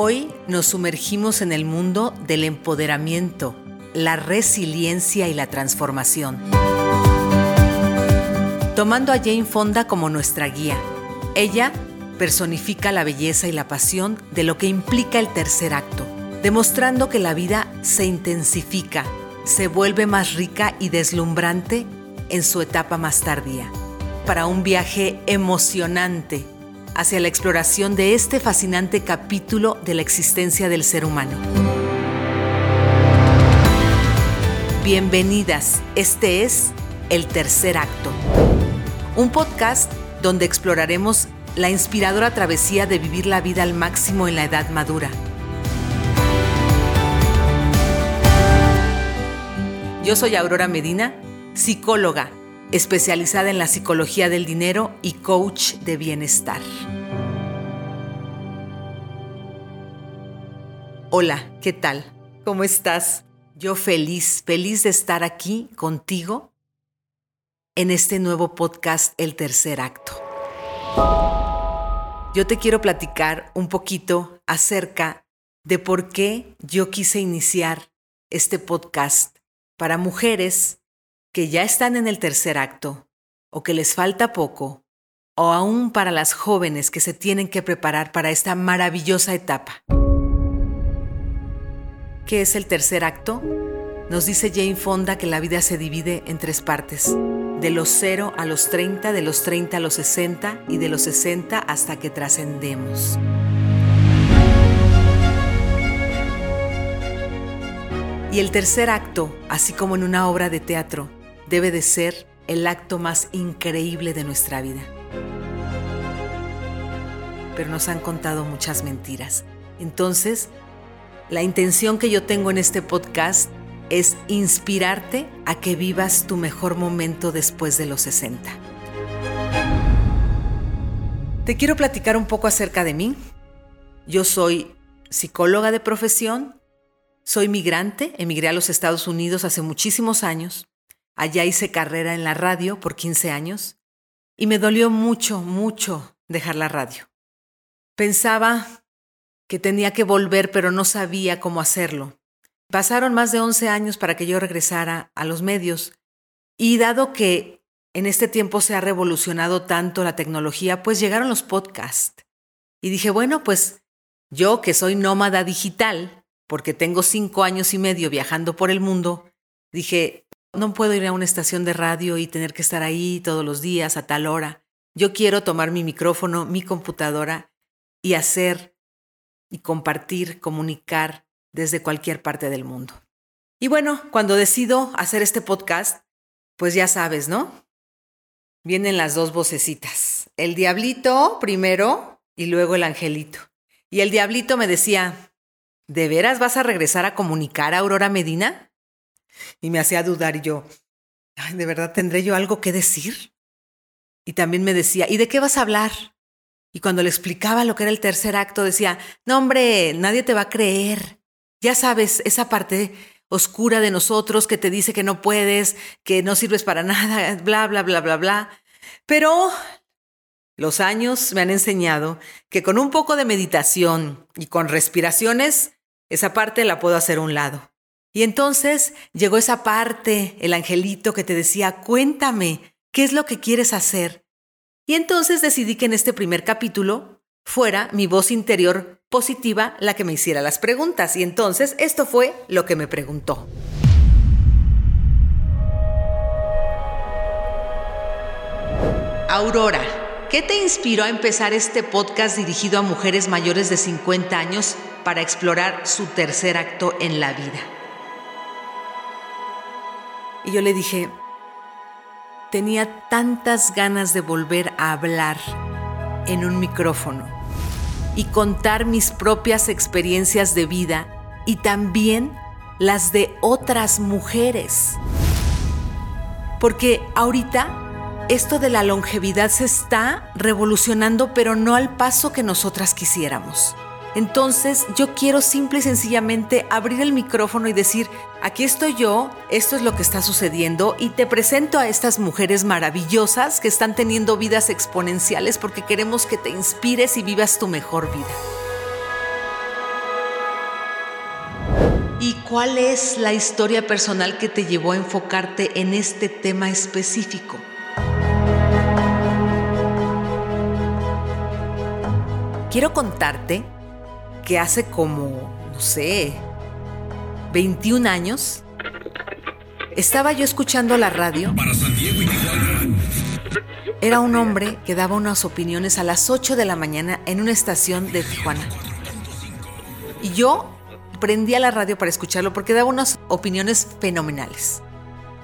Hoy nos sumergimos en el mundo del empoderamiento, la resiliencia y la transformación. Tomando a Jane Fonda como nuestra guía, ella personifica la belleza y la pasión de lo que implica el tercer acto, demostrando que la vida se intensifica, se vuelve más rica y deslumbrante en su etapa más tardía, para un viaje emocionante hacia la exploración de este fascinante capítulo de la existencia del ser humano. Bienvenidas, este es El Tercer Acto, un podcast donde exploraremos la inspiradora travesía de vivir la vida al máximo en la edad madura. Yo soy Aurora Medina, psicóloga, especializada en la psicología del dinero y coach de bienestar. Hola, ¿qué tal? ¿Cómo estás? Yo feliz de estar aquí contigo en este nuevo podcast, El Tercer Acto. Yo te quiero platicar un poquito acerca de por qué yo quise iniciar este podcast para mujeres que ya están en el tercer acto, o que les falta poco, o aún para las jóvenes que se tienen que preparar para esta maravillosa etapa. ¿Qué es el tercer acto? Nos dice Jane Fonda que la vida se divide en tres partes: de los 0 a los 30, de los 30 a los 60 y de los 60 hasta que trascendemos. Y el tercer acto, así como en una obra de teatro, debe de ser el acto más increíble de nuestra vida. Pero nos han contado muchas mentiras. Entonces, la intención que yo tengo en este podcast es inspirarte a que vivas tu mejor momento después de los 60. Te quiero platicar un poco acerca de mí. Yo soy psicóloga de profesión, soy migrante, emigré a los Estados Unidos hace muchísimos años. Allá hice carrera en la radio por 15 años y me dolió mucho dejar la radio. Pensaba que tenía que volver, pero no sabía cómo hacerlo. Pasaron más de 11 años para que yo regresara a los medios, y dado que en este tiempo se ha revolucionado tanto la tecnología, pues llegaron los podcasts. Y dije, bueno, pues yo que soy nómada digital, porque tengo 5 años y medio viajando por el mundo, dije, no puedo ir a una estación de radio y tener que estar ahí todos los días a tal hora. Yo quiero tomar mi micrófono, mi computadora y hacer y compartir, comunicar desde cualquier parte del mundo. Y bueno, cuando decido hacer este podcast, pues ya sabes, ¿no? Vienen las dos vocecitas. El diablito primero y luego el angelito. Y el diablito me decía, ¿de veras vas a regresar a comunicar a Aurora Medina? Y me hacía dudar y yo, ay, ¿de verdad tendré yo algo que decir? Y también me decía, ¿y de qué vas a hablar? Y cuando le explicaba lo que era el tercer acto, decía, no hombre, nadie te va a creer. Ya sabes, esa parte oscura de nosotros que te dice que no puedes, que no sirves para nada, bla. Pero los años me han enseñado que con un poco de meditación y con respiraciones, esa parte la puedo hacer a un lado. Y entonces llegó esa parte, el angelito que te decía, cuéntame, ¿qué es lo que quieres hacer? Y entonces decidí que en este primer capítulo fuera mi voz interior positiva la que me hiciera las preguntas. Y entonces esto fue lo que me preguntó. Aurora, ¿qué te inspiró a empezar este podcast dirigido a mujeres mayores de 50 años para explorar su tercer acto en la vida? Y yo le dije, tenía tantas ganas de volver a hablar en un micrófono y contar mis propias experiencias de vida y también las de otras mujeres. Porque ahorita esto de la longevidad se está revolucionando, pero no al paso que nosotras quisiéramos. Entonces yo quiero simple y sencillamente abrir el micrófono y decir, aquí estoy yo, esto es lo que está sucediendo y te presento a estas mujeres maravillosas que están teniendo vidas exponenciales porque queremos que te inspires y vivas tu mejor vida. ¿Y cuál es la historia personal que te llevó a enfocarte en este tema específico? Quiero contarte que hace como, no sé, 21 años, estaba yo escuchando la radio. Era un hombre que daba unas opiniones a las 8 de la mañana en una estación de Tijuana. Y yo prendía la radio para escucharlo porque daba unas opiniones fenomenales.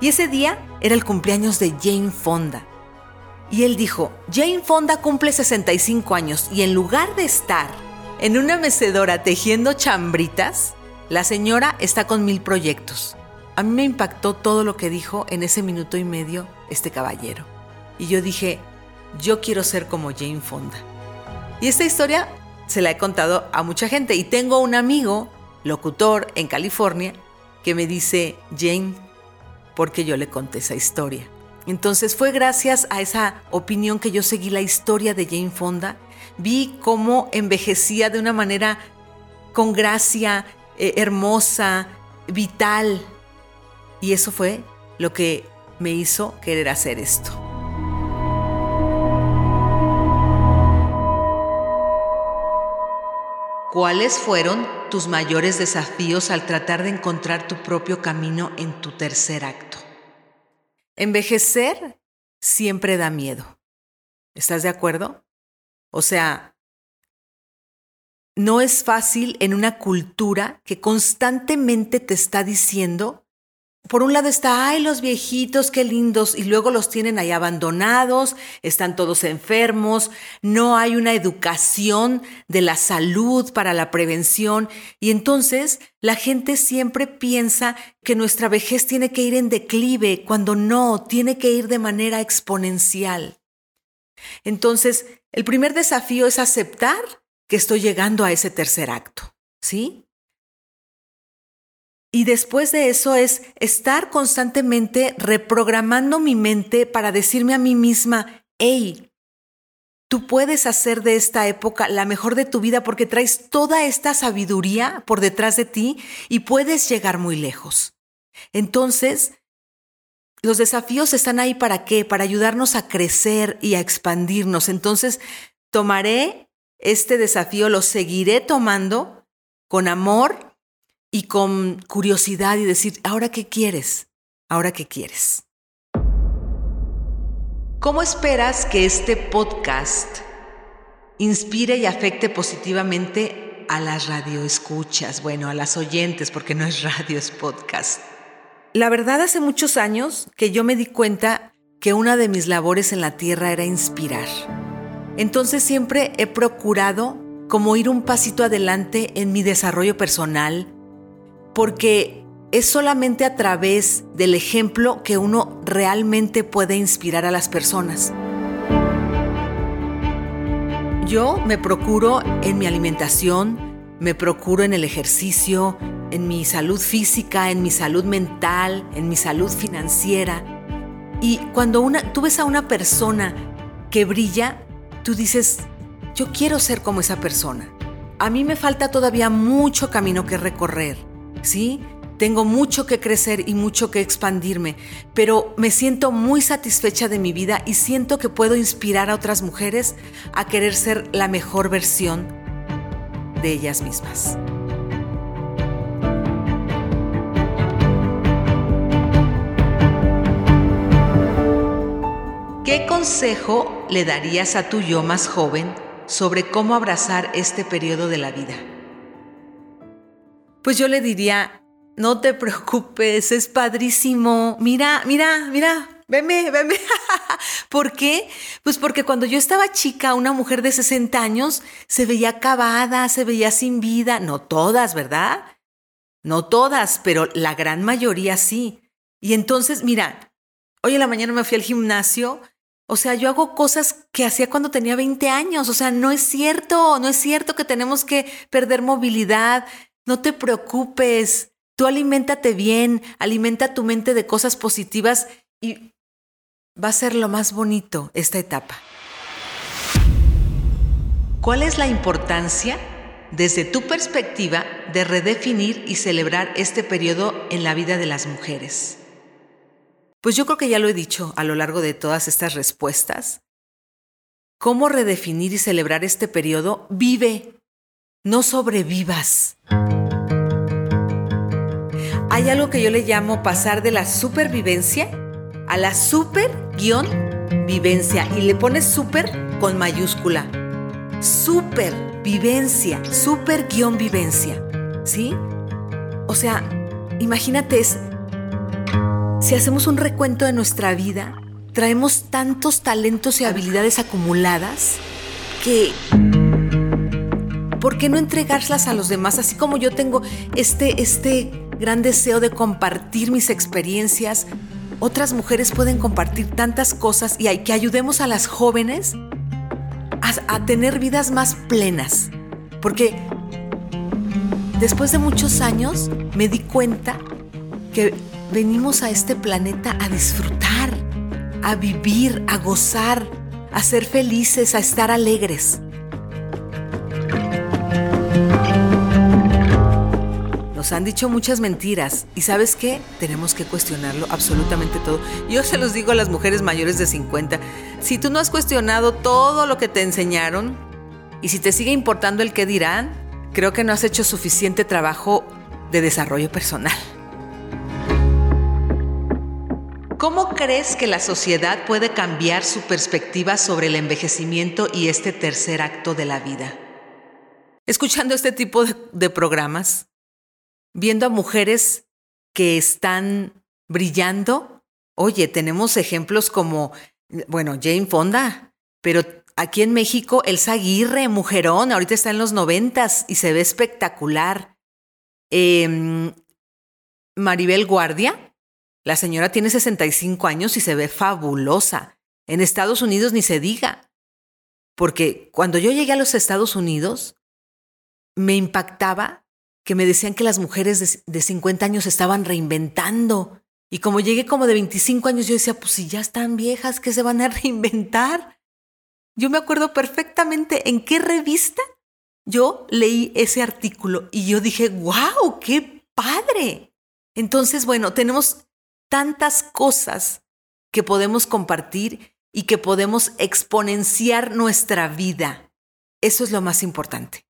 Y ese día era el cumpleaños de Jane Fonda. Y él dijo, Jane Fonda cumple 65 años y en lugar de estar en una mecedora tejiendo chambritas, la señora está con 1000 proyectos. A mí me impactó todo lo que dijo en ese minuto y medio este caballero. Y yo dije, yo quiero ser como Jane Fonda. Y esta historia se la he contado a mucha gente. Y tengo un amigo, locutor en California, que me dice, Jane, porque yo le conté esa historia. Entonces fue gracias a esa opinión que yo seguí la historia de Jane Fonda. Vi cómo envejecía de una manera con gracia, hermosa, vital. Y eso fue lo que me hizo querer hacer esto. ¿Cuáles fueron tus mayores desafíos al tratar de encontrar tu propio camino en tu tercer acto? Envejecer siempre da miedo. ¿Estás de acuerdo? O sea, no es fácil en una cultura que constantemente te está diciendo, por un lado está, ay, los viejitos, qué lindos, y luego los tienen ahí abandonados, están todos enfermos, no hay una educación de la salud para la prevención, y entonces la gente siempre piensa que nuestra vejez tiene que ir en declive, cuando no, tiene que ir de manera exponencial. Entonces, el primer desafío es aceptar que estoy llegando a ese tercer acto, ¿sí? Y después de eso es estar constantemente reprogramando mi mente para decirme a mí misma, hey, tú puedes hacer de esta época la mejor de tu vida porque traes toda esta sabiduría por detrás de ti y puedes llegar muy lejos. Entonces, los desafíos están ahí ¿para qué? Para ayudarnos a crecer y a expandirnos. Entonces, tomaré este desafío, lo seguiré tomando con amor y con curiosidad y decir, ¿ahora qué quieres? ¿Ahora qué quieres? ¿Cómo esperas que este podcast inspire y afecte positivamente a las radioescuchas? Bueno, a las oyentes, porque no es radio, es podcast. La verdad, hace muchos años que yo me di cuenta que una de mis labores en la tierra era inspirar. Entonces siempre he procurado como ir un pasito adelante en mi desarrollo personal, porque es solamente a través del ejemplo que uno realmente puede inspirar a las personas. Yo me procuro en mi alimentación, me procuro en el ejercicio, en mi salud física, en mi salud mental, en mi salud financiera. Y cuando tú ves a una persona que brilla, tú dices, yo quiero ser como esa persona. A mí me falta todavía mucho camino que recorrer. Sí, tengo mucho que crecer y mucho que expandirme, pero me siento muy satisfecha de mi vida y siento que puedo inspirar a otras mujeres a querer ser la mejor versión de ellas mismas. ¿Qué consejo le darías a tu yo más joven sobre cómo abrazar este periodo de la vida? Pues yo le diría, no te preocupes, es padrísimo. Mira, veme. ¿Por qué? Pues porque cuando yo estaba chica, una mujer de 60 años se veía acabada, se veía sin vida. No todas, ¿verdad? No todas, pero la gran mayoría sí. Y entonces, mira, hoy en la mañana me fui al gimnasio. O sea, yo hago cosas que hacía cuando tenía 20 años. O sea, no es cierto que tenemos que perder movilidad. No te preocupes, tú aliméntate bien, alimenta tu mente de cosas positivas y va a ser lo más bonito esta etapa. ¿Cuál es la importancia desde tu perspectiva, de redefinir y celebrar este periodo en la vida de las mujeres? Pues yo creo que ya lo he dicho a lo largo de todas estas respuestas. ¿Cómo redefinir y celebrar este periodo? Vive, no sobrevivas. Hay algo que yo le llamo pasar de la supervivencia a la super-vivencia, y le pones super con mayúscula. Supervivencia, super-vivencia, ¿sí? O sea, imagínate, si hacemos un recuento de nuestra vida, traemos tantos talentos y habilidades acumuladas que ¿por qué no entregarlas a los demás? Así como yo tengo este gran deseo de compartir mis experiencias, otras mujeres pueden compartir tantas cosas, y que ayudemos a las jóvenes a tener vidas más plenas. Porque después de muchos años me di cuenta que venimos a este planeta a disfrutar, a vivir, a gozar, a ser felices, a estar alegres. Nos han dicho muchas mentiras, y ¿sabes qué? Tenemos que cuestionarlo absolutamente todo. Yo se los digo a las mujeres mayores de 50, si tú no has cuestionado todo lo que te enseñaron, y si te sigue importando el qué dirán, creo que no has hecho suficiente trabajo de desarrollo personal. ¿Cómo crees que la sociedad puede cambiar su perspectiva sobre el envejecimiento y este tercer acto de la vida? Escuchando este tipo de programas, viendo a mujeres que están brillando. Oye, tenemos ejemplos como, Jane Fonda, pero aquí en México, Elsa Aguirre, mujerón, ahorita está en los 90s y se ve espectacular. Maribel Guardia, la señora tiene 65 años y se ve fabulosa. En Estados Unidos ni se diga, porque cuando yo llegué a los Estados Unidos, me impactaba que me decían que las mujeres de 50 años estaban reinventando. Y como llegué como de 25 años, yo decía, pues si ya están viejas, ¿qué se van a reinventar? Yo me acuerdo perfectamente en qué revista yo leí ese artículo y yo dije, ¡wow! ¡Qué padre! Entonces, tenemos tantas cosas que podemos compartir y que podemos exponenciar nuestra vida. Eso es lo más importante.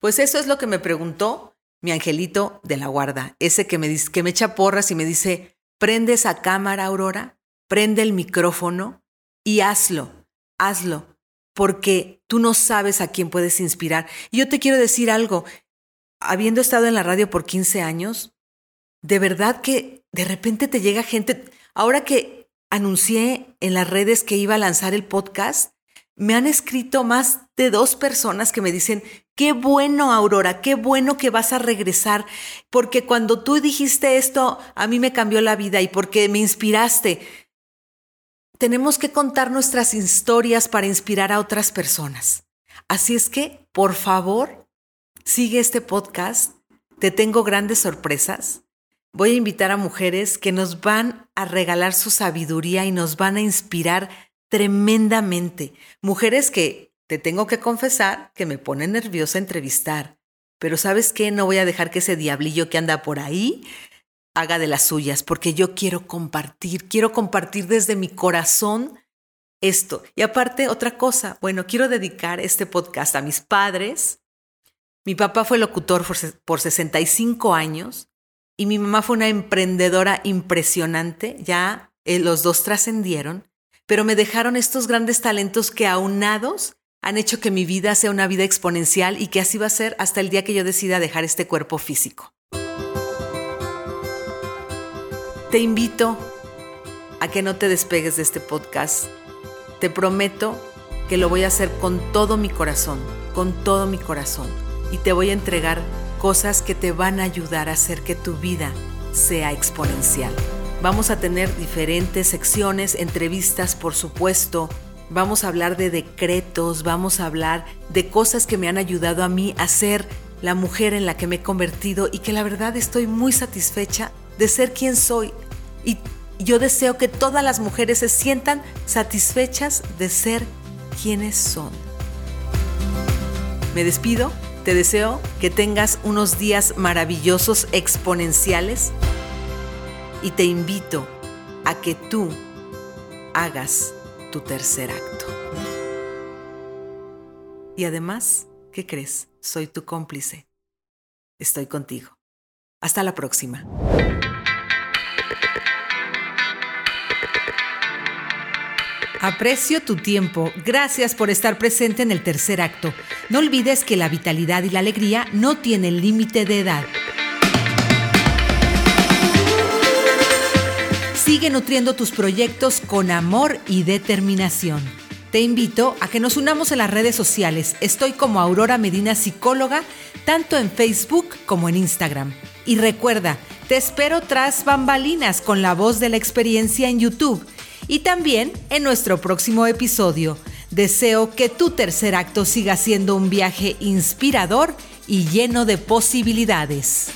Pues eso es lo que me preguntó mi angelito de la guarda, ese que me dice, que me echa porras y me dice, prende esa cámara, Aurora, prende el micrófono y hazlo, porque tú no sabes a quién puedes inspirar. Y yo te quiero decir algo, habiendo estado en la radio por 15 años, de verdad que de repente te llega gente. Ahora que anuncié en las redes que iba a lanzar el podcast, me han escrito más de 2 personas que me dicen, qué bueno, Aurora, qué bueno que vas a regresar, porque cuando tú dijiste esto, a mí me cambió la vida y porque me inspiraste. Tenemos que contar nuestras historias para inspirar a otras personas. Así es que, por favor, sigue este podcast. Te tengo grandes sorpresas. Voy a invitar a mujeres que nos van a regalar su sabiduría y nos van a inspirar tremendamente. Mujeres que te tengo que confesar que me pone nerviosa entrevistar, pero ¿sabes qué? No voy a dejar que ese diablillo que anda por ahí haga de las suyas, porque yo quiero compartir desde mi corazón esto. Y aparte, otra cosa, quiero dedicar este podcast a mis padres. Mi papá fue locutor por 65 años y mi mamá fue una emprendedora impresionante. Ya los 2 trascendieron, pero me dejaron estos grandes talentos que aunados han hecho que mi vida sea una vida exponencial y que así va a ser hasta el día que yo decida dejar este cuerpo físico. Te invito a que no te despegues de este podcast. Te prometo que lo voy a hacer con todo mi corazón. Y te voy a entregar cosas que te van a ayudar a hacer que tu vida sea exponencial. Vamos a tener diferentes secciones, entrevistas, por supuesto. Vamos a hablar de decretos, vamos a hablar de cosas que me han ayudado a mí a ser la mujer en la que me he convertido y que la verdad estoy muy satisfecha de ser quien soy. Y yo deseo que todas las mujeres se sientan satisfechas de ser quienes son. Me despido, te deseo que tengas unos días maravillosos, exponenciales, y te invito a que tú hagas tu tercer acto. Y además, ¿qué crees? Soy tu cómplice. Estoy contigo. Hasta la próxima. Aprecio tu tiempo. Gracias por estar presente en el tercer acto. No olvides que la vitalidad y la alegría no tienen límite de edad. Sigue nutriendo tus proyectos con amor y determinación. Te invito a que nos unamos en las redes sociales. Estoy como Aurora Medina Psicóloga, tanto en Facebook como en Instagram. Y recuerda, te espero tras bambalinas con La Voz de la Experiencia en YouTube. Y también en nuestro próximo episodio. Deseo que tu tercer acto siga siendo un viaje inspirador y lleno de posibilidades.